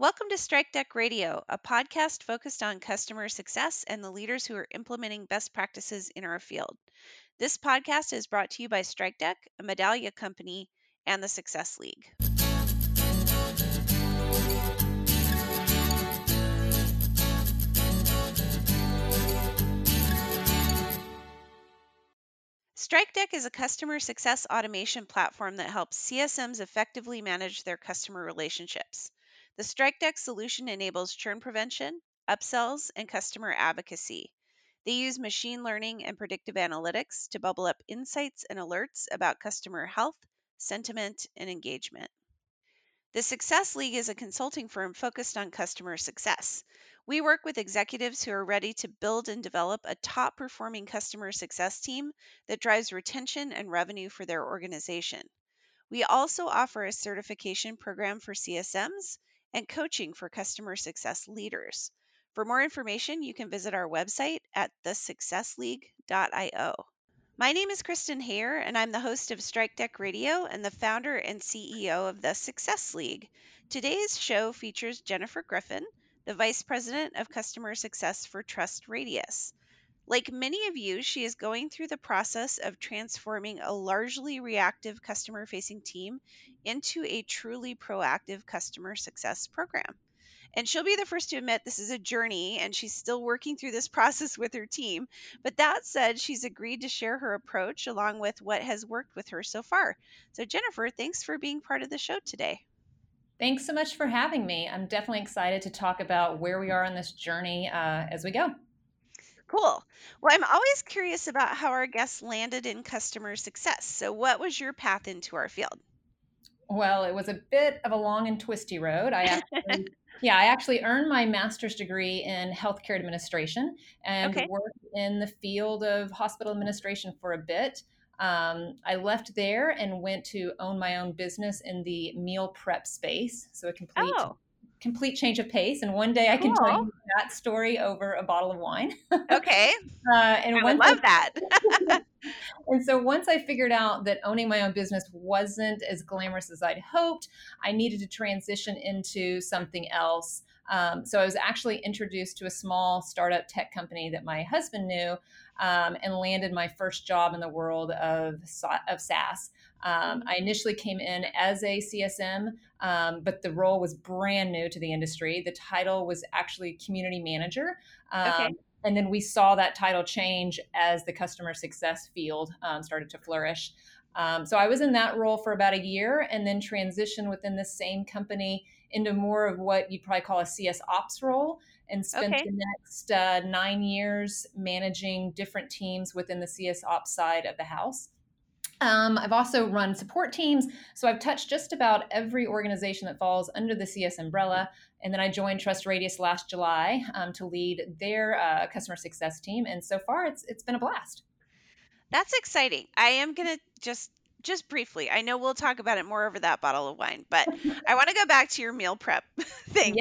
Welcome to StrikeDeck Radio, a podcast focused on customer success and the leaders who are implementing best practices in our field. This podcast is brought to you by StrikeDeck, a Medallia company, and the Success League. StrikeDeck is a customer success automation platform that helps CSMs effectively manage their customer relationships. The StrikeDeck solution enables churn prevention, upsells, and customer advocacy. They use machine learning and predictive analytics to bubble up insights and alerts about customer health, sentiment, and engagement. The Success League is a consulting firm focused on customer success. We work with executives who are ready to build and develop a top-performing customer success team that drives retention and revenue for their organization. We also offer a certification program for CSMs and coaching for customer success leaders. For more information, you can visit our website at thesuccessleague.io. My name is Kristen Hare, and I'm the host of StrikeDeck Radio and the founder and CEO of the Success League. Today's show features Jennifer Griffin, the Vice President of Customer Success for TrustRadius. Like many of you, she is going through the process of transforming a largely reactive customer-facing team into a truly proactive customer success program. And she'll be the first to admit this is a journey, and she's still working through this process with her team. But that said, she's agreed to share her approach along with what has worked with her so far. So Jennifer, thanks for being part of the show today. Thanks so much for having me. I'm definitely excited to talk about where we are on this journey as we go. Cool. Well, I'm always curious about how our guests landed in customer success. So what was your path into our field? Well, it was a bit of a long and twisty road. I actually earned my master's degree in healthcare administration and worked in the field of hospital administration for a bit. I left there and went to own my own business in the meal prep space. So a complete change of pace. And one day I can tell you that story over a bottle of wine. Okay. I love that. And so once I figured out that owning my own business wasn't as glamorous as I'd hoped, I needed to transition into something else. So I was actually introduced to a small startup tech company that my husband knew and landed my first job in the world of SaaS. I initially came in as a CSM, but the role was brand new to the industry. The title was actually community manager. And then we saw that title change as the customer success field started to flourish. So I was in that role for about a year and then transitioned within the same company into more of what you'd probably call a CS ops role and spent the next 9 years managing different teams within the CS ops side of the house. I've also run support teams, so I've touched just about every organization that falls under the CS umbrella. And then I joined TrustRadius last July to lead their customer success team. And so far, it's been a blast. That's exciting. I am going to just briefly, I know we'll talk about it more over that bottle of wine, but I want to go back to your meal prep thing.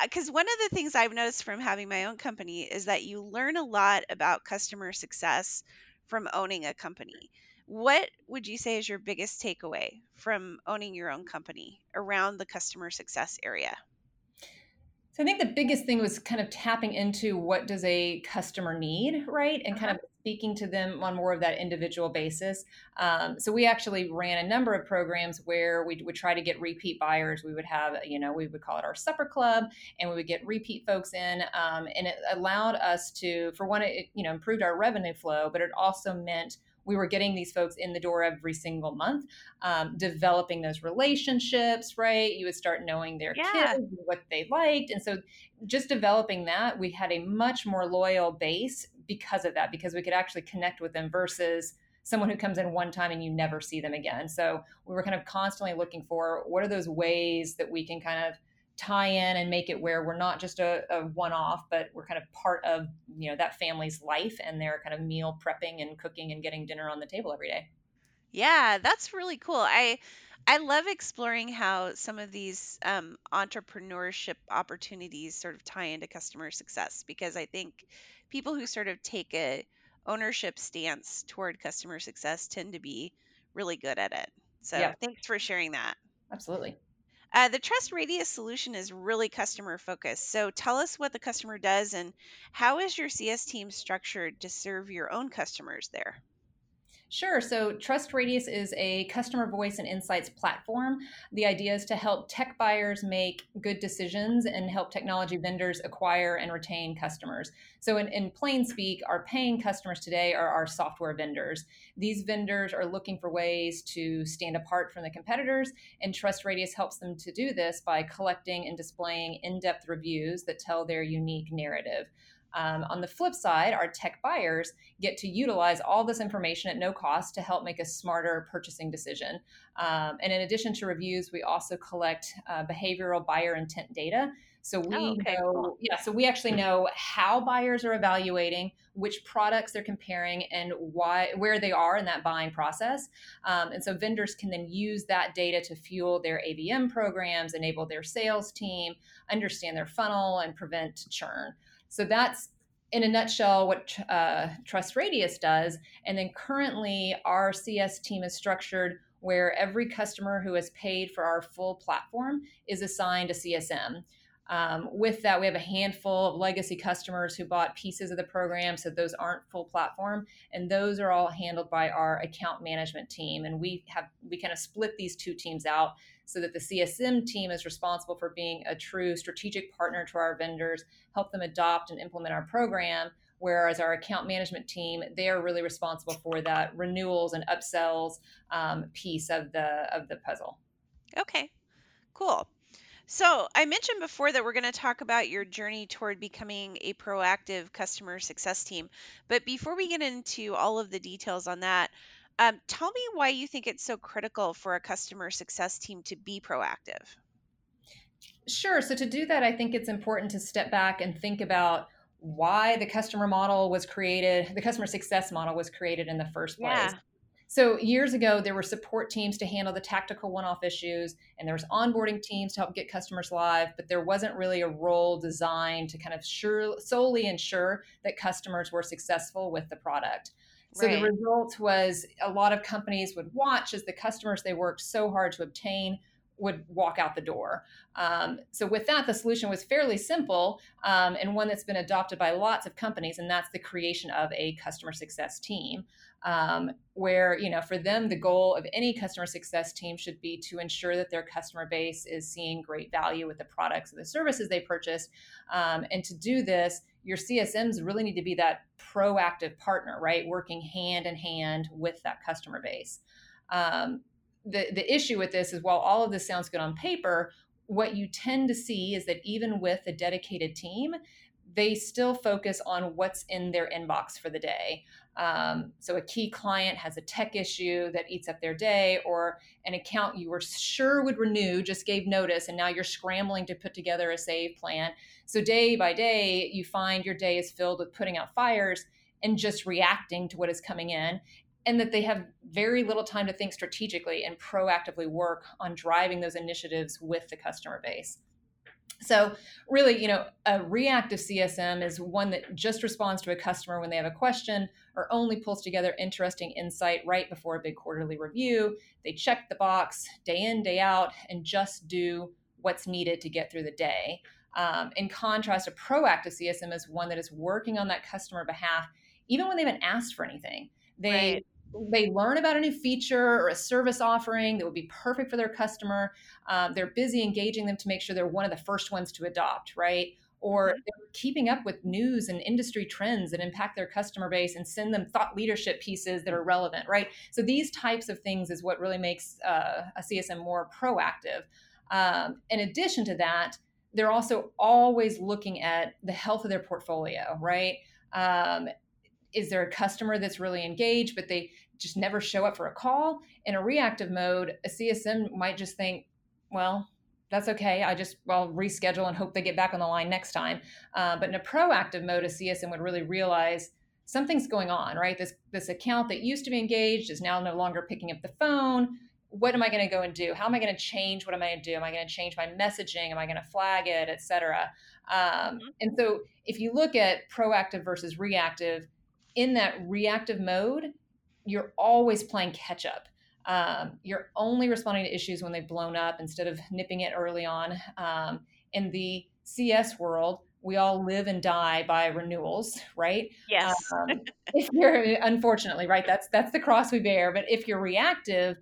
Because one of the things I've noticed from having my own company is that you learn a lot about customer success from owning a company. What would you say is your biggest takeaway from owning your own company around the customer success area? So I think the biggest thing was kind of tapping into what does a customer need, right? And kind of speaking to them on more of that individual basis. So we actually ran a number of programs where we would try to get repeat buyers. We would have, we would call it our supper club, and we would get repeat folks in. And it allowed us to, for one, it improved our revenue flow, but it also meant we were getting these folks in the door every single month, developing those relationships, right? You would start knowing their kids, what they liked. And so just developing that, we had a much more loyal base because of that, because we could actually connect with them versus someone who comes in one time and you never see them again. So we were kind of constantly looking for what are those ways that we can kind of tie in and make it where we're not just a one-off, but we're kind of part of, that family's life and their kind of meal prepping and cooking and getting dinner on the table every day. Yeah, that's really cool. I love exploring how some of these entrepreneurship opportunities sort of tie into customer success, because I think people who sort of take a ownership stance toward customer success tend to be really good at it. So thanks for sharing that. Absolutely. The TrustRadius solution is really customer focused. So tell us what the customer does and how is your CS team structured to serve your own customers there? Sure. So TrustRadius is a customer voice and insights platform. The idea is to help tech buyers make good decisions and help technology vendors acquire and retain customers. So in plain speak, our paying customers today are our software vendors. These vendors are looking for ways to stand apart from the competitors, and TrustRadius helps them to do this by collecting and displaying in-depth reviews that tell their unique narrative. On the flip side, our tech buyers get to utilize all this information at no cost to help make a smarter purchasing decision. And in addition to reviews, we also collect behavioral buyer intent data. So we we actually know how buyers are evaluating, which products they're comparing, and where they are in that buying process. And so vendors can then use that data to fuel their ABM programs, enable their sales team, understand their funnel, and prevent churn. So that's, in a nutshell, what TrustRadius does. And then currently, our CS team is structured where every customer who has paid for our full platform is assigned a CSM. With that, we have a handful of legacy customers who bought pieces of the program, so those aren't full platform, and those are all handled by our account management team. And we kind of split these two teams out so that the CSM team is responsible for being a true strategic partner to our vendors, help them adopt and implement our program, whereas our account management team, they are really responsible for that renewals and upsells piece of the puzzle. Okay, cool. So I mentioned before that we're going to talk about your journey toward becoming a proactive customer success team. But before we get into all of the details on that, tell me why you think it's so critical for a customer success team to be proactive. Sure. So to do that, I think it's important to step back and think about why the customer success model was created in the first place. Yeah. So years ago, there were support teams to handle the tactical one-off issues, and there was onboarding teams to help get customers live, but there wasn't really a role designed to kind of solely ensure that customers were successful with the product. So right. The result was a lot of companies would watch as the customers they worked so hard to obtain would walk out the door. So with that, the solution was fairly simple and one that's been adopted by lots of companies, and that's the creation of a customer success team, where, for them, the goal of any customer success team should be to ensure that their customer base is seeing great value with the products and the services they purchased. And to do this, your CSMs really need to be that proactive partner, right? Working hand in hand with that customer base. The issue with this is while all of this sounds good on paper, what you tend to see is that even with a dedicated team, they still focus on what's in their inbox for the day. So a key client has a tech issue that eats up their day, or an account you were sure would renew just gave notice, and now you're scrambling to put together a save plan. So day by day, you find your day is filled with putting out fires and just reacting to what is coming in. And that they have very little time to think strategically and proactively work on driving those initiatives with the customer base. So really, a reactive CSM is one that just responds to a customer when they have a question, or only pulls together interesting insight right before a big quarterly review. They check the box day in, day out, and just do what's needed to get through the day. In contrast, a proactive CSM is one that is working on that customer behalf, even when they haven't asked for anything. They learn about a new feature or a service offering that would be perfect for their customer. They're busy engaging them to make sure they're one of the first ones to adopt, right? Or they're keeping up with news and industry trends that impact their customer base and send them thought leadership pieces that are relevant, right? So these types of things is what really makes a CSM more proactive. In addition to that, they're also always looking at the health of their portfolio, right? Is there a customer that's really engaged, but they just never show up for a call? In a reactive mode, a CSM might just think, well, that's okay. I'll reschedule and hope they get back on the line next time. But in a proactive mode, a CSM would really realize something's going on, right? This account that used to be engaged is now no longer picking up the phone. What am I going to go and do? How am I going to change? What am I going to do? Am I going to change my messaging? Am I going to flag it, et cetera? And so if you look at proactive versus reactive, in that reactive mode, you're always playing catch up. You're only responding to issues when they've blown up instead of nipping it early on. In the CS world, we all live and die by renewals, right? Yes. If you're, unfortunately, right? That's the cross we bear. But if you're reactive,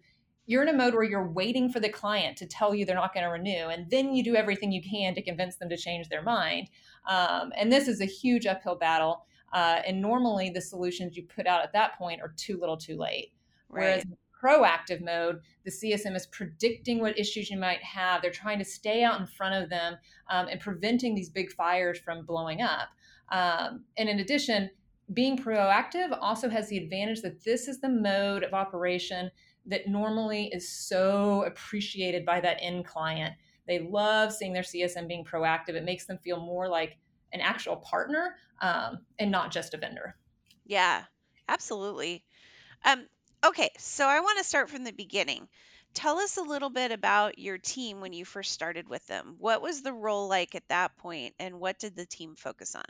you're in a mode where you're waiting for the client to tell you they're not going to renew. And then you do everything you can to convince them to change their mind. And this is a huge uphill battle. And normally the solutions you put out at that point are too little too late. Right. Whereas in proactive mode, the CSM is predicting what issues you might have. They're trying to stay out in front of them and preventing these big fires from blowing up. And in addition, being proactive also has the advantage that this is the mode of operation that normally is so appreciated by that end client. They love seeing their CSM being proactive. It makes them feel more like an actual partner and not just a vendor. Yeah, absolutely. Okay, so I want to start from the beginning. Tell us a little bit about your team when you first started with them. What was the role like at that point, and what did the team focus on?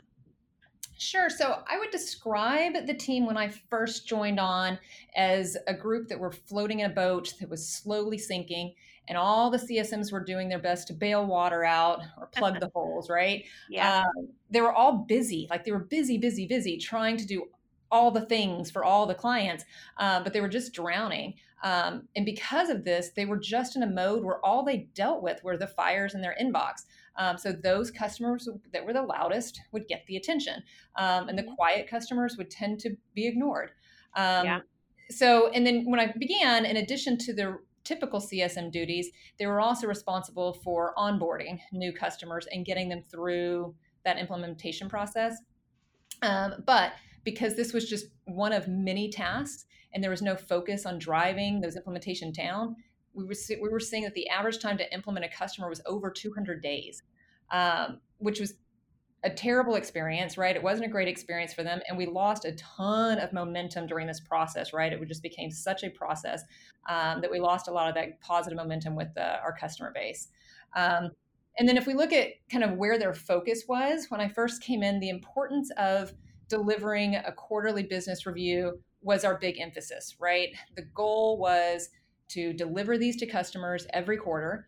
Sure. So I would describe the team when I first joined on as a group that were floating in a boat that was slowly sinking, and all the CSMs were doing their best to bail water out or plug the holes, right? Yeah. They were all busy, like they were busy trying to do all the things for all the clients, but they were just drowning. And because of this, they were just in a mode where all they dealt with were the fires in their inbox. So those customers that were the loudest would get the attention, and the quiet customers would tend to be ignored. So, and then when I began, in addition to the typical CSM duties, they were also responsible for onboarding new customers and getting them through that implementation process. But because this was just one of many tasks and there was no focus on driving those implementation down, we were seeing that the average time to implement a customer was over 200 days, which was a terrible experience, right? It wasn't a great experience for them. And we lost a ton of momentum during this process, right? It just became such a process that we lost a lot of that positive momentum with our customer base. And then if we look at kind of where their focus was, when I first came in, the importance of delivering a quarterly business review was our big emphasis, right? The goal was to deliver these to customers every quarter,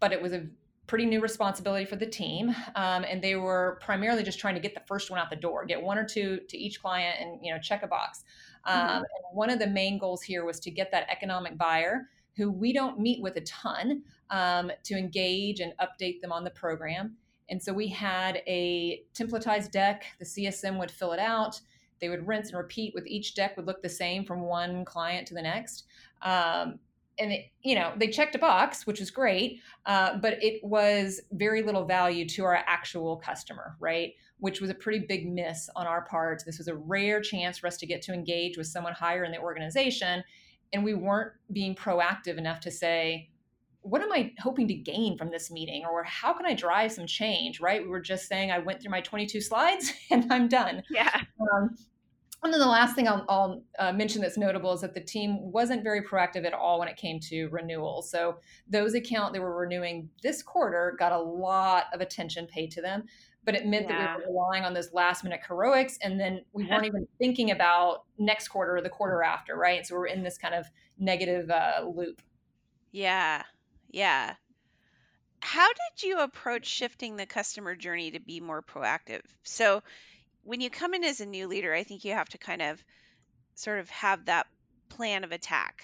but it was a pretty new responsibility for the team. And they were primarily just trying to get the first one out the door, get one or two to each client and, you know, check a box. And one of the main goals here was to get that economic buyer who we don't meet with a ton to engage and update them on the program. And so we had a templatized deck. The CSM would fill it out. They would rinse and repeat with each deck would look the same from one client to the next. And it, you know, they checked a box, which was great, but it was very little value to our actual customer, right? Which was a pretty big miss on our part. This was a rare chance for us to get to engage with someone higher in the organization. And we weren't being proactive enough to say, what am I hoping to gain from this meeting? Or how can I drive some change, right? We were just saying, I went through my 22 slides and I'm done. Yeah. And then the last thing I'll mention that's notable is that the team wasn't very proactive at all when it came to renewals. So those accounts that were renewing this quarter got a lot of attention paid to them, but it meant that we were relying on those last minute heroics. And then we weren't even thinking about next quarter or the quarter after, right? So we're in this kind of negative loop. Yeah. How did you approach shifting the customer journey to be more proactive? So when you come in as a new leader, I think you have to kind of sort of have that plan of attack.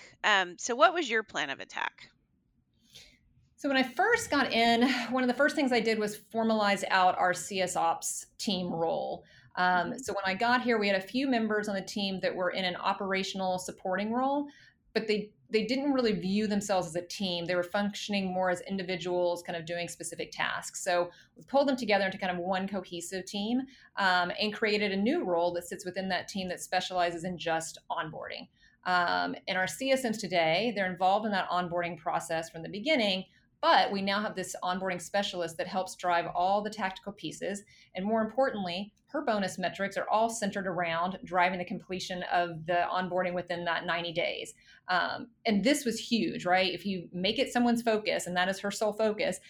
So what was your plan of attack? So when I first got in, one of the first things I did was formalize out our CS Ops team role. So when I got here, we had a few members on the team that were in an operational supporting role, but they didn't really view themselves as a team. They were functioning more as individuals, kind of doing specific tasks. So we pulled them together into kind of one cohesive team and created a new role that sits within that team that specializes in just onboarding. And our CSMs today, they're involved in that onboarding process from the beginning, but we now have this onboarding specialist that helps drive all the tactical pieces. And more importantly, her bonus metrics are all centered around driving the completion of the onboarding within that 90 days. And this was huge, right? If you make it someone's focus, and that is her sole focus,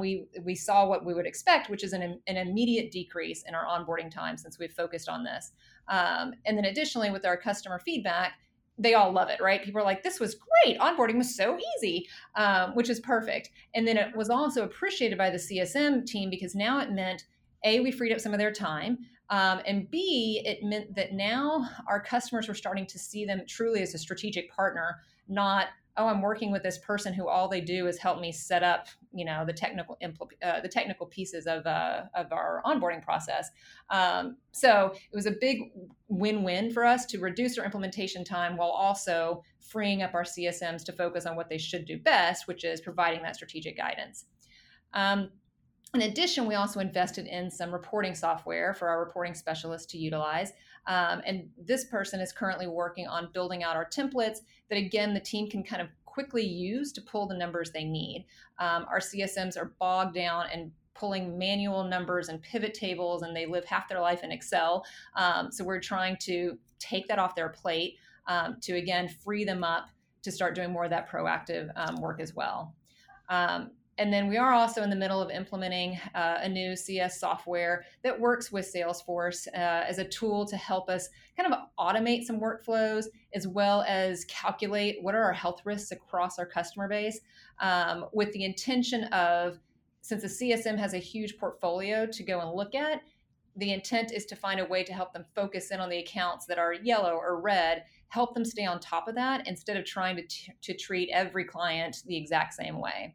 we saw what we would expect, which is an immediate decrease in our onboarding time since we've focused on this. And then additionally, with our customer feedback, they all love it, right? People are like, this was great. Onboarding was so easy, which is perfect. And then it was also appreciated by the CSM team because now it meant, A, we freed up some of their time. And B, it meant that now our customers were starting to see them truly as a strategic partner, not, oh, I'm working with this person who all they do is help me set up, you know, the technical pieces of our onboarding process. So it was a big win-win for us to reduce our implementation time while also freeing up our CSMs to focus on what they should do best, which is providing that strategic guidance. In addition, we also invested in some reporting software for our reporting specialists to utilize. And this person is currently working on building out our templates that, again, the team can kind of quickly use to pull the numbers they need. Our CSMs are bogged down in pulling manual numbers and pivot tables, and they live half their life in Excel. So we're trying to take that off their plate to, again, free them up to start doing more of that proactive work as well. And then we are also in the middle of implementing a new CS software that works with Salesforce as a tool to help us kind of automate some workflows, as well as calculate what are our health risks across our customer base, with the intention of, since the CSM has a huge portfolio to go and look at, the intent is to find a way to help them focus in on the accounts that are yellow or red, help them stay on top of that instead of trying to treat every client the exact same way.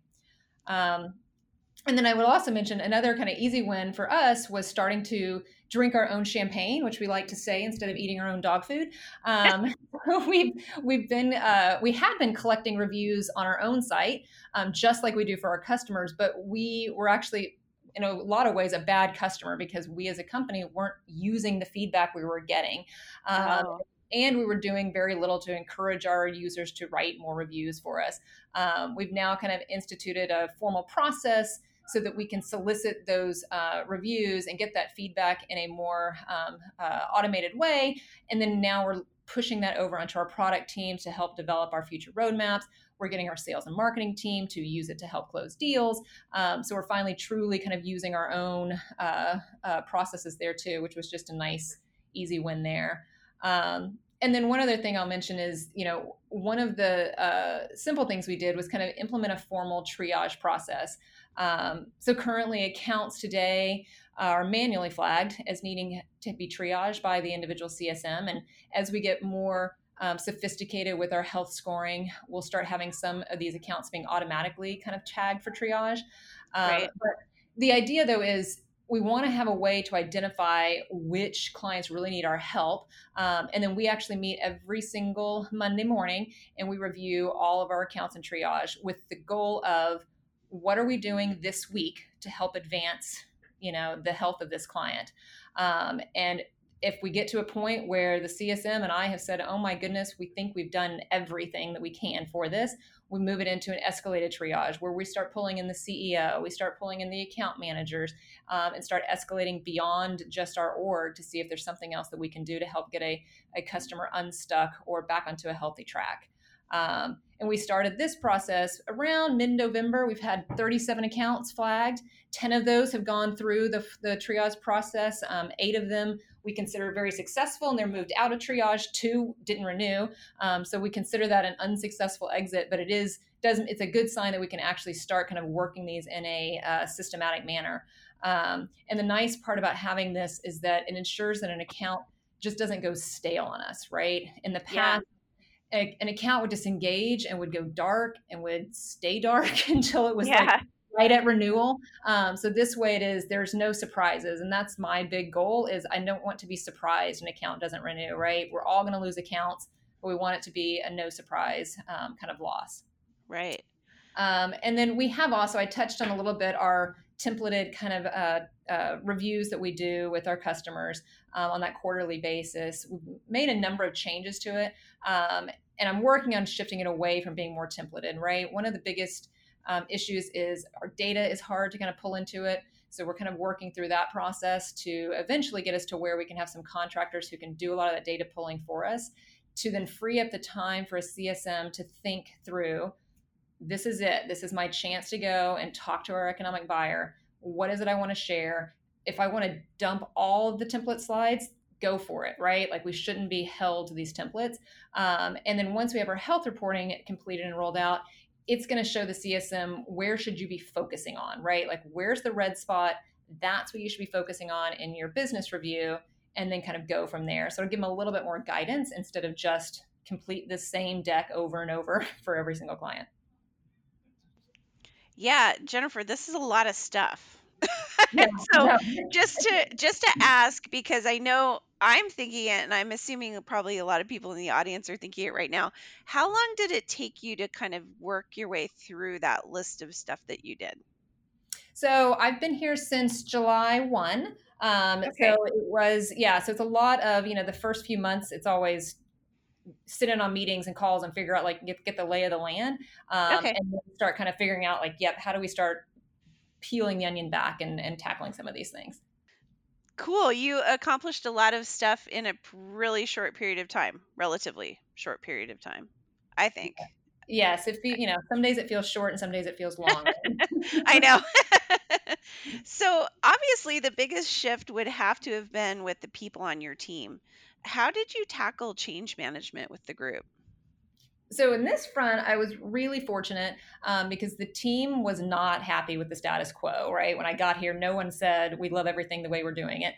And then I would also mention another kind of easy win for us was starting to drink our own champagne, which we like to say instead of eating our own dog food. We had been collecting reviews on our own site, just like we do for our customers, but we were actually in a lot of ways a bad customer because we as a company weren't using the feedback we were getting. And we were doing very little to encourage our users to write more reviews for us. We've now kind of instituted a formal process so that we can solicit those reviews and get that feedback in a more automated way. And then now we're pushing that over onto our product team to help develop our future roadmaps. We're getting our sales and marketing team to use it to help close deals. So we're finally truly kind of using our own processes there too, which was just a nice, easy win there. And then one other thing I'll mention is, you know, one of the simple things we did was kind of implement a formal triage process. So currently accounts today are manually flagged as needing to be triaged by the individual CSM. And as we get more sophisticated with our health scoring, we'll start having some of these accounts being automatically kind of tagged for triage. Right. But the idea, though, is we want to have a way to identify which clients really need our help. And then we actually meet every single Monday morning and we review all of our accounts and triage with the goal of what are we doing this week to help advance, you know, the health of this client. And if we get to a point where the CSM and I have said, oh my goodness, we think we've done everything that we can for this, we move it into an escalated triage where we start pulling in the CEO, we start pulling in the account managers, and start escalating beyond just our org to see if there's something else that we can do to help get a customer unstuck or back onto a healthy track. And we started this process around mid-November. We've had 37 accounts flagged. 10 of those have gone through the triage process. 8 of them we consider very successful and they're moved out of triage. 2 didn't renew. So we consider that an unsuccessful exit, but it's a good sign that we can actually start kind of working these in a systematic manner. And the nice part about having this is that it ensures that an account just doesn't go stale on us, right? In the past, an account would disengage and would go dark and would stay dark until it was like right at renewal. So this way it is, there's no surprises. And that's my big goal is I don't want to be surprised an account doesn't renew, right? We're all going to lose accounts, but we want it to be a no surprise kind of loss. Right. And then we have also, I touched on a little bit, our templated kind of reviews that we do with our customers on that quarterly basis. We've made a number of changes to it. And I'm working on shifting it away from being more templated, right? One of the biggest issues is our data is hard to kind of pull into it. So we're kind of working through that process to eventually get us to where we can have some contractors who can do a lot of that data pulling for us to then free up the time for a CSM to think through, this is it. This is my chance to go and talk to our economic buyer. What is it I want to share? If I want to dump all of the template slides, go for it, right? Like we shouldn't be held to these templates. And then once we have our health reporting completed and rolled out, it's going to show the CSM, where should you be focusing on, right? Like where's the red spot? That's what you should be focusing on in your business review, and then kind of go from there. So it'll give them a little bit more guidance instead of just complete the same deck over and over for every single client. Yeah, Jennifer, this is a lot of stuff. Yeah, so just to ask, because I know I'm thinking it, and I'm assuming probably a lot of people in the audience are thinking it right now. How long did it take you to kind of work your way through that list of stuff that you did? So I've been here since July 1. Okay. So it was, so it's a lot of, the first few months, it's always sit in on meetings and calls and figure out like, get the lay of the land, and then start kind of figuring out like, how do we start peeling the onion back and tackling some of these things. Cool. You accomplished a lot of stuff in a really short period of time, I think. Yes. If some days it feels short and some days it feels long. I know. So obviously the biggest shift would have to have been with the people on your team. How did you tackle change management with the group? So in this front, I was really fortunate because the team was not happy with the status quo, right? When I got here, no one said, we love everything the way we're doing it.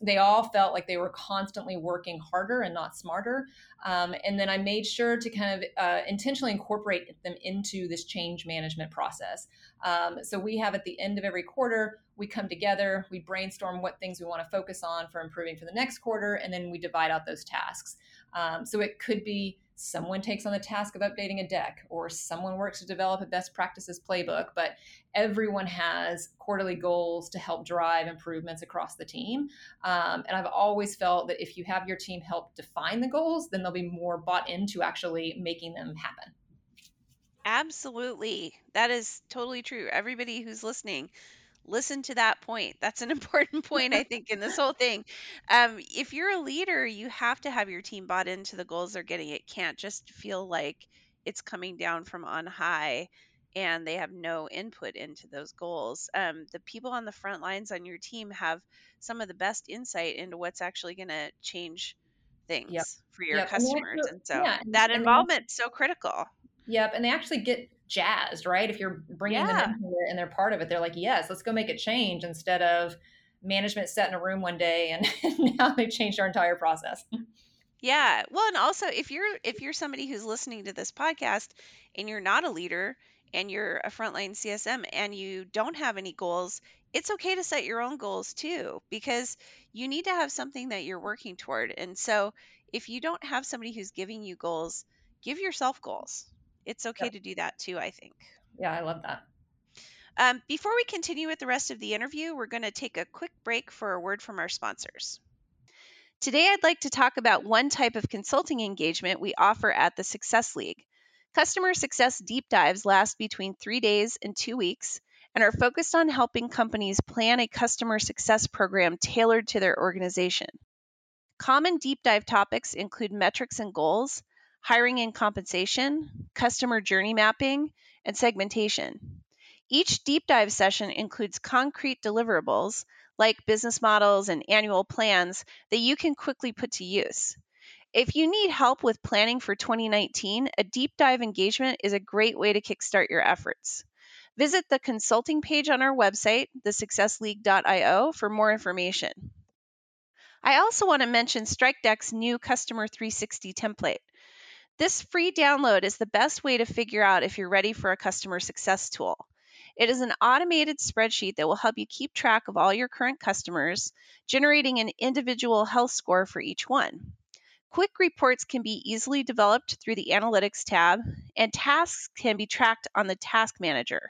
They all felt like they were constantly working harder and not smarter. And then I made sure to kind of intentionally incorporate them into this change management process. So we have at the end of every quarter, we come together, we brainstorm what things we want to focus on for improving for the next quarter, and then we divide out those tasks. So it could be someone takes on the task of updating a deck, or someone works to develop a best practices playbook, but everyone has quarterly goals to help drive improvements across the team. And I've always felt that if you have your team help define the goals, then they'll be more bought into actually making them happen. Absolutely. That is totally true. Everybody who's listening, listen to that point. That's an important point, I think, in this whole thing. If you're a leader, you have to have your team bought into the goals they're getting. It can't just feel like it's coming down from on high and they have no input into those goals. The people on the front lines on your team have some of the best insight into what's actually going to change things for your customers. And so that involvement is so critical. Yep. And they actually get jazzed, right? If you're bringing them into it and they're part of it, they're like, yes, let's go make a change, instead of management sat in a room one day and now they've changed our entire process. Yeah. Well, and also if you're somebody who's listening to this podcast and you're not a leader and you're a frontline CSM and you don't have any goals, it's okay to set your own goals too, because you need to have something that you're working toward. And so if you don't have somebody who's giving you goals, give yourself goals. It's okay to do that too, I think. Yeah, I love that. Before we continue with the rest of the interview, we're going to take a quick break for a word from our sponsors. Today, I'd like to talk about one type of consulting engagement we offer at the Success League. Customer success deep dives last between 3 days and 2 weeks and are focused on helping companies plan a customer success program tailored to their organization. Common deep dive topics include metrics and goals, hiring and compensation, customer journey mapping, and segmentation. Each deep dive session includes concrete deliverables like business models and annual plans that you can quickly put to use. If you need help with planning for 2019, a deep dive engagement is a great way to kickstart your efforts. Visit the consulting page on our website, thesuccessleague.io, for more information. I also want to mention StrikeDeck's new Customer 360 template. This free download is the best way to figure out if you're ready for a customer success tool. It is an automated spreadsheet that will help you keep track of all your current customers, generating an individual health score for each one. Quick reports can be easily developed through the Analytics tab, and tasks can be tracked on the Task Manager.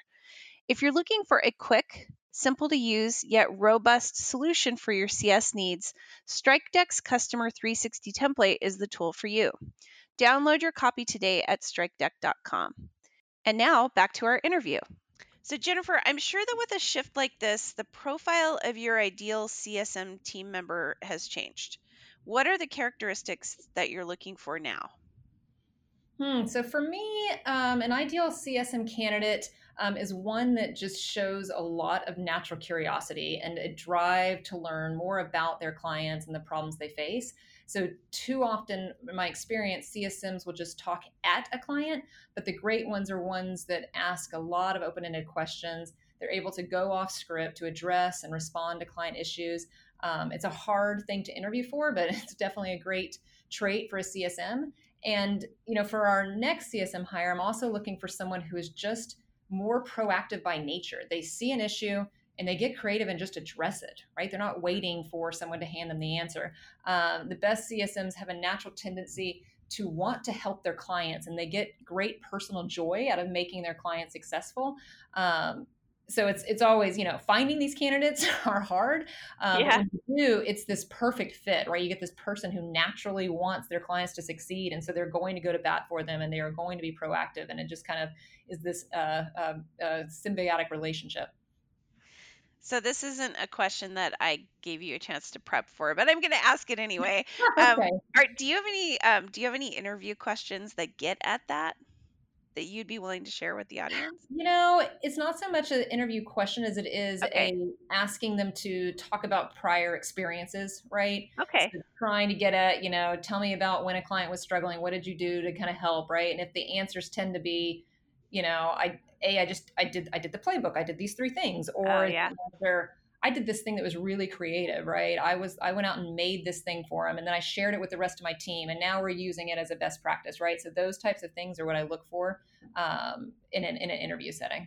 If you're looking for a quick, simple to use, yet robust solution for your CS needs, StrikeDeck's Customer 360 template is the tool for you. Download your copy today at strikedeck.com. And now back to our interview. So Jennifer, I'm sure that with a shift like this, the profile of your ideal CSM team member has changed. What are the characteristics that you're looking for now? So for me, an ideal CSM candidate is one that just shows a lot of natural curiosity and a drive to learn more about their clients and the problems they face. So too often, in my experience, CSMs will just talk at a client, but the great ones are ones that ask a lot of open-ended questions. They're able to go off script to address and respond to client issues. It's a hard thing to interview for, but it's definitely a great trait for a CSM. And, you know, for our next CSM hire, I'm also looking for someone who is just more proactive by nature. They see an issue and they get creative and just address it, right? They're not waiting for someone to hand them the answer. The best CSMs have a natural tendency to want to help their clients, and they get great personal joy out of making their clients successful. So it's always, you know, finding these candidates are hard. When you do, it's this perfect fit, right? You get this person who naturally wants their clients to succeed. And so they're going to go to bat for them and they are going to be proactive. And it just kind of is this symbiotic relationship. So this isn't a question that I gave you a chance to prep for, but I'm going to ask it anyway. Okay. Do you have any interview questions that get at that you'd be willing to share with the audience? You know, it's not so much an interview question as it is asking them to talk about prior experiences, right? Okay. So trying to get at, you know, tell me about when a client was struggling. What did you do to kind of help, right? And if the answers tend to be, you know, I did the playbook. I did these three things, or I did this thing that was really creative, right? I went out and made this thing for them, and then I shared it with the rest of my team, and now we're using it as a best practice, right? So those types of things are what I look for in an interview setting.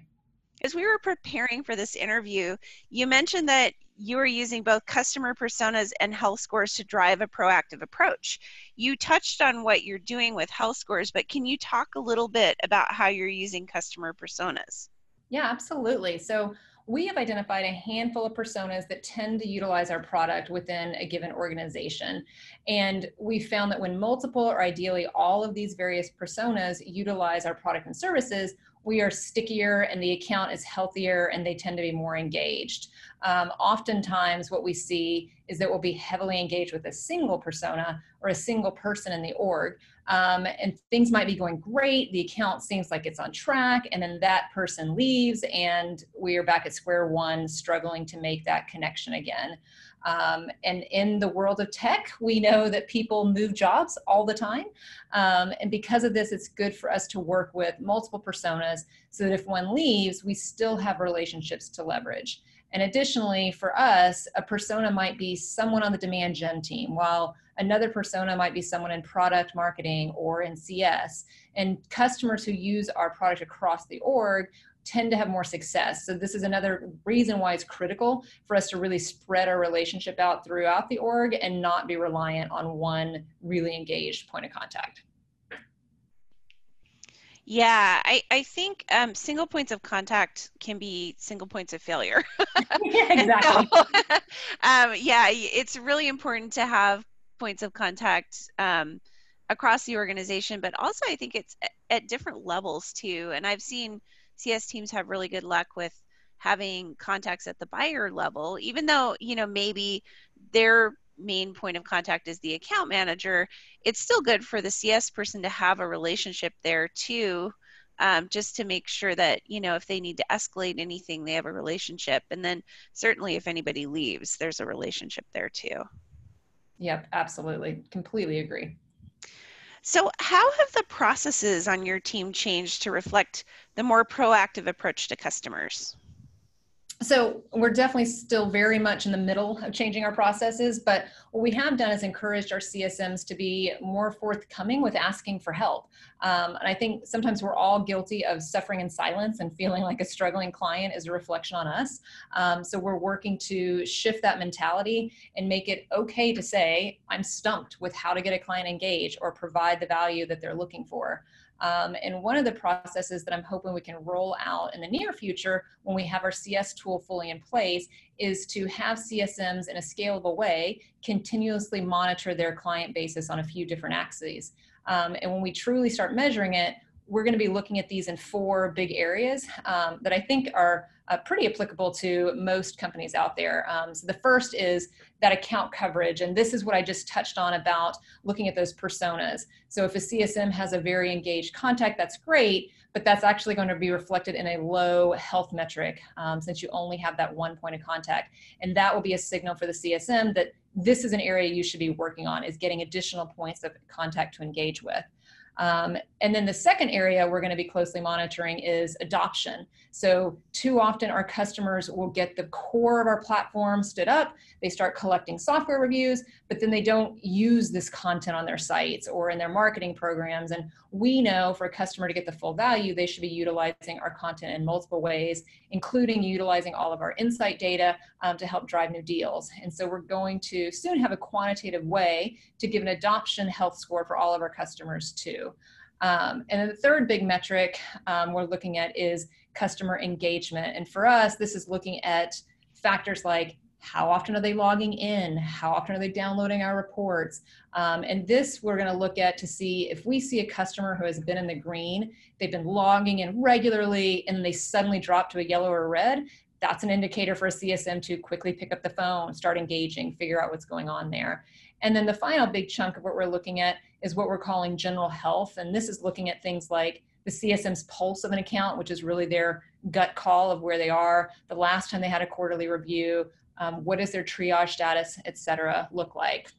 As we were preparing for this interview, you mentioned that you were using both customer personas and health scores to drive a proactive approach. You touched on what you're doing with health scores, but can you talk a little bit about how you're using customer personas? Yeah, absolutely. So we have identified a handful of personas that tend to utilize our product within a given organization. And we found that when multiple or ideally all of these various personas utilize our product and services, we are stickier and the account is healthier and they tend to be more engaged. Oftentimes what we see is that we'll be heavily engaged with a single persona or a single person in the org. And things might be going great. The account seems like it's on track. And then that person leaves and we are back at square one, struggling to make that connection again. And in the world of tech, we know that people move jobs all the time. And because of this, it's good for us to work with multiple personas so that if one leaves, we still have relationships to leverage. And additionally, for us, a persona might be someone on the demand gen team, while another persona might be someone in product marketing or in CS. And customers who use our product across the org tend to have more success. So this is another reason why it's critical for us to really spread our relationship out throughout the org and not be reliant on one really engaged point of contact. Yeah, I think single points of contact can be single points of failure. Yeah, exactly. So, yeah, it's really important to have points of contact across the organization, but also I think it's at different levels too. And I've seen CS teams have really good luck with having contacts at the buyer level, even though, you know, maybe they're main point of contact is the account manager, it's still good for the CS person to have a relationship there too, just to make sure that, you know, if they need to escalate anything, they have a relationship. And then certainly if anybody leaves, there's a relationship there too. Yep, absolutely. Completely agree. So how have the processes on your team changed to reflect the more proactive approach to customers? So we're definitely still very much in the middle of changing our processes, but what we have done is encouraged our CSMs to be more forthcoming with asking for help. And I think sometimes we're all guilty of suffering in silence and feeling like a struggling client is a reflection on us. So we're working to shift that mentality and make it okay to say, I'm stumped with how to get a client engaged or provide the value that they're looking for. And one of the processes that I'm hoping we can roll out in the near future when we have our CS tool fully in place is to have CSMs in a scalable way continuously monitor their client basis on a few different axes. And when we truly start measuring it, we're going to be looking at these in four big areas that I think are pretty applicable to most companies out there. So the first is that account coverage. And this is what I just touched on about looking at those personas. So if a CSM has a very engaged contact, that's great. but that's actually going to be reflected in a low health metric since you only have that one point of contact. And that will be a signal for the CSM that this is an area you should be working on, is getting additional points of contact to engage with. And then the second area we're going to be closely monitoring is adoption. So too often our customers will get the core of our platform stood up, they start collecting software reviews, but then they don't use this content on their sites or in their marketing programs. And we know for a customer to get the full value, they should be utilizing our content in multiple ways, including utilizing all of our insight data to help drive new deals. And so we're going to soon have a quantitative way to give an adoption health score for all of our customers too. And then the third big metric we're looking at is customer engagement. And for us, this is looking at factors like how often are they logging in? How often are they downloading our reports? And this we're going to look at to see if we see a customer who has been in the green, they've been logging in regularly, and they suddenly drop to a yellow or red. That's an indicator for a CSM to quickly pick up the phone, start engaging, figure out what's going on there. And then the final big chunk of what we're looking at is what we're calling general health. And this is looking at things like the CSM's pulse of an account, which is really their gut call of where they are, the last time they had a quarterly review, what does their triage status, et cetera, look like.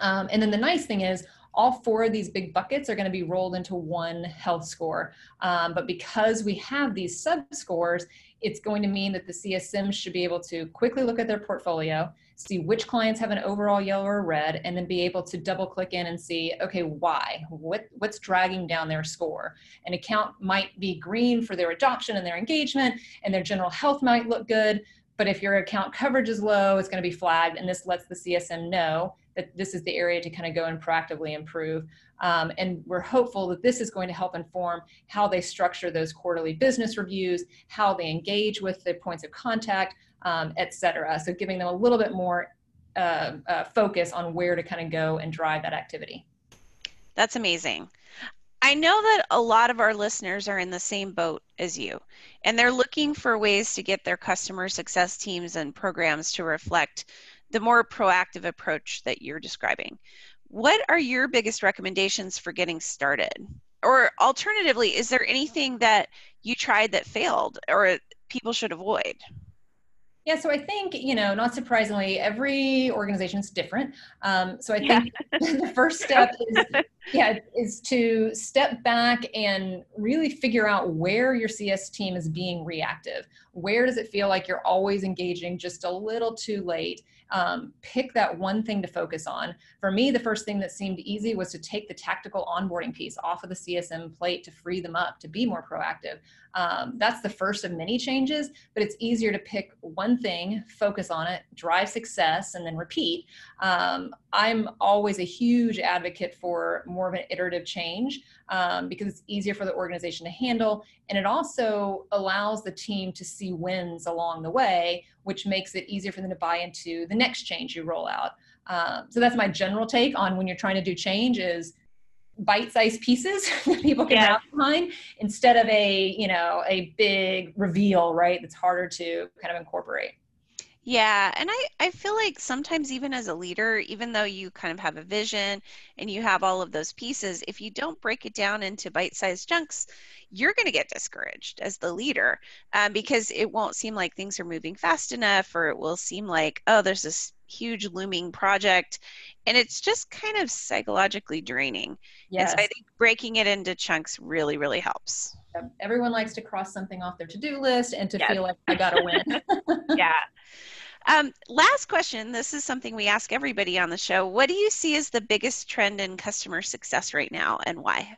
And then the nice thing is, all four of these big buckets are going to be rolled into one health score. But because we have these sub-scores, it's going to mean that the CSM should be able to quickly look at their portfolio, see which clients have an overall yellow or red, and then be able to double click in and see, okay, why? What's dragging down their score? An account might be green for their adoption and their engagement, and their general health might look good, but if your account coverage is low, it's going to be flagged, and this lets the CSM know that this is the area to kind of go and proactively improve. And we're hopeful that this is going to help inform how they structure those quarterly business reviews, how they engage with the points of contact, et cetera. So giving them a little bit more focus on where to kind of go and drive that activity. That's amazing. I know that a lot of our listeners are in the same boat as you, and they're looking for ways to get their customer success teams and programs to reflect the more proactive approach that you're describing. What are your biggest recommendations for getting started? Or alternatively, is there anything that you tried that failed or people should avoid? Yeah, so I think, you know, not surprisingly, every organization is different. So I think the first step is to step back and really figure out where your CS team is being reactive. Where does it feel like you're always engaging just a little too late? Pick that one thing to focus on. For me, the first thing that seemed easy was to take the tactical onboarding piece off of the CSM plate to free them up to be more proactive. That's the first of many changes, but it's easier to pick one thing, focus on it, drive success, and then repeat. I'm always a huge advocate for more of an iterative change because it's easier for the organization to handle, and it also allows the team to see wins along the way, which makes it easier for them to buy into the next change you roll out. So that's my general take on when you're trying to do change is bite-sized pieces that people can wrap behind instead of a big reveal, right? That's harder to kind of incorporate. Yeah. And I feel like sometimes even as a leader, even though you kind of have a vision and you have all of those pieces, if you don't break it down into bite-sized chunks, you're going to get discouraged as the leader because it won't seem like things are moving fast enough, or it will seem like, oh, there's this huge looming project, and it's just kind of psychologically draining. Yes. And so I think breaking it into chunks really, really helps. Everyone likes to cross something off their to-do list and to feel like I got to win. Yeah. Last question. This is something we ask everybody on the show. What do you see as the biggest trend in customer success right now, and why?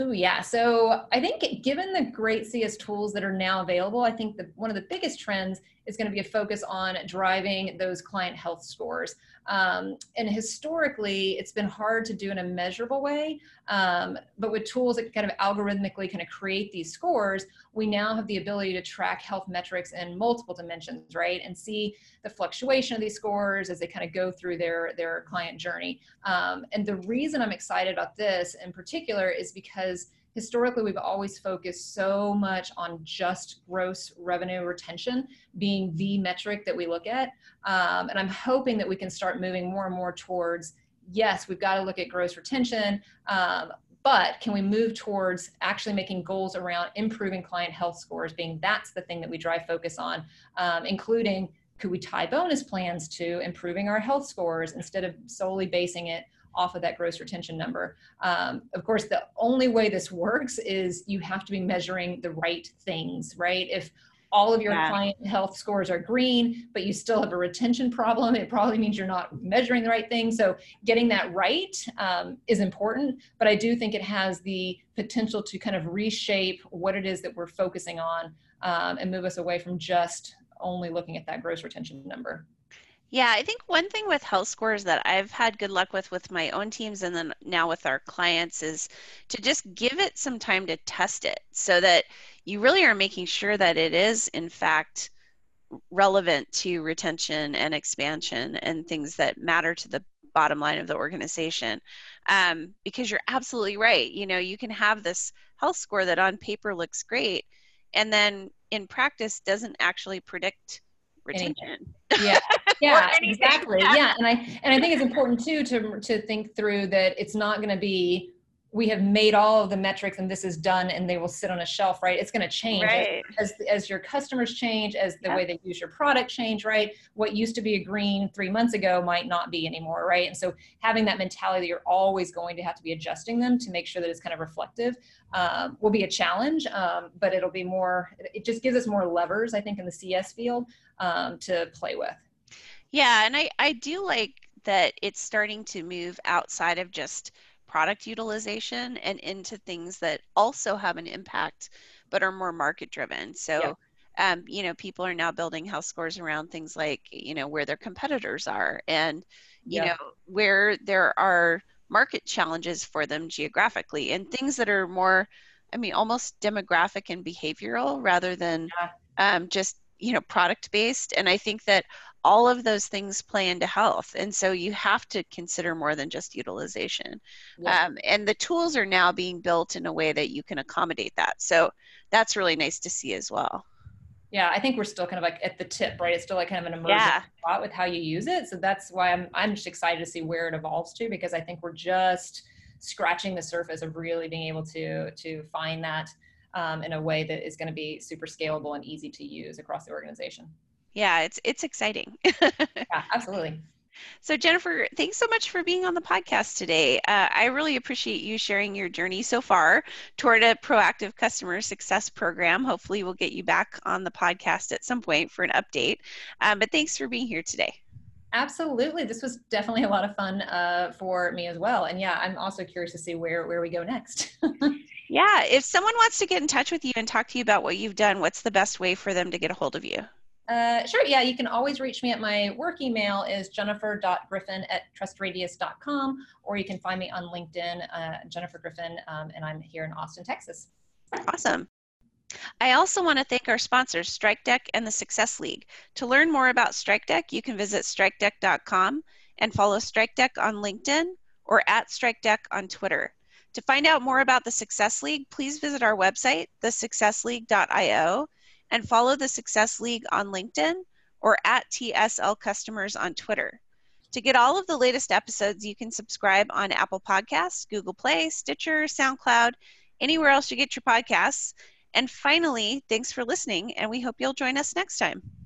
Oh, yeah. So I think given the great CS tools that are now available, I think one of the biggest trends is going to be a focus on driving those client health scores. And historically, it's been hard to do in a measurable way. But with tools that kind of algorithmically kind of create these scores, we now have the ability to track health metrics in multiple dimensions, right? And see the fluctuation of these scores as they kind of go through their client journey. And the reason I'm excited about this in particular is because historically, we've always focused so much on just gross revenue retention being the metric that we look at. And I'm hoping that we can start moving more and more towards, yes, we've got to look at gross retention, but can we move towards actually making goals around improving client health scores, being that's the thing that we drive focus on, including could we tie bonus plans to improving our health scores instead of solely basing it off of that gross retention number. Of course, the only way this works is you have to be measuring the right things, right? If all of your client health scores are green, but you still have a retention problem, it probably means you're not measuring the right thing. So getting that right is important, but I do think it has the potential to kind of reshape what it is that we're focusing on and move us away from just only looking at that gross retention number. Yeah, I think one thing with health scores that I've had good luck with my own teams and then now with our clients is to just give it some time to test it so that you really are making sure that it is, in fact, relevant to retention and expansion and things that matter to the bottom line of the organization. Because you're absolutely right. You know, you can have this health score that on paper looks great and then in practice doesn't actually predict retention. Yeah. Yeah, exactly. Yeah. And I think it's important too, to think through that it's not going to be, we have made all of the metrics and this is done and they will sit on a shelf, right? It's going to change right. as your customers change, as the way they use your product change, right? What used to be a green 3 months ago might not be anymore. Right. And so having that mentality that you're always going to have to be adjusting them to make sure that it's kind of reflective will be a challenge, but it'll be more, it just gives us more levers, I think, in the CS field to play with. Yeah. And I do like that it's starting to move outside of just product utilization and into things that also have an impact, but are more market driven. So, you know, people are now building health scores around things like, you know, where their competitors are and, you know, where there are market challenges for them geographically and things that are more, I mean, almost demographic and behavioral rather than just, you know, product based. And I think that all of those things play into health. And so you have to consider more than just utilization. Yeah. And the tools are now being built in a way that you can accommodate that. So that's really nice to see as well. Yeah, I think we're still kind of like at the tip, right? It's still like kind of an emergent spot with how you use it. So that's why I'm just excited to see where it evolves to, because I think we're just scratching the surface of really being able to find that in a way that is going to be super scalable and easy to use across the organization. Yeah, it's exciting. Yeah, absolutely. So Jennifer, thanks so much for being on the podcast today. I really appreciate you sharing your journey so far toward a proactive customer success program. Hopefully we'll get you back on the podcast at some point for an update. But thanks for being here today. Absolutely. This was definitely a lot of fun for me as well. And yeah, I'm also curious to see where we go next. Yeah. If someone wants to get in touch with you and talk to you about what you've done, what's the best way for them to get a hold of you? Sure. Yeah. You can always reach me at my work email is jennifer.griffin@trustradius.com, or you can find me on LinkedIn, Jennifer Griffin, and I'm here in Austin, Texas. Awesome. I also want to thank our sponsors, StrikeDeck and the Success League. To learn more about StrikeDeck, you can visit strikedeck.com and follow StrikeDeck on LinkedIn or @StrikeDeck on Twitter. To find out more about the Success League, please visit our website, thesuccessleague.io, and follow the Success League on LinkedIn or @TSLCustomers on Twitter. To get all of the latest episodes, you can subscribe on Apple Podcasts, Google Play, Stitcher, SoundCloud, anywhere else you get your podcasts. And finally, thanks for listening, and we hope you'll join us next time.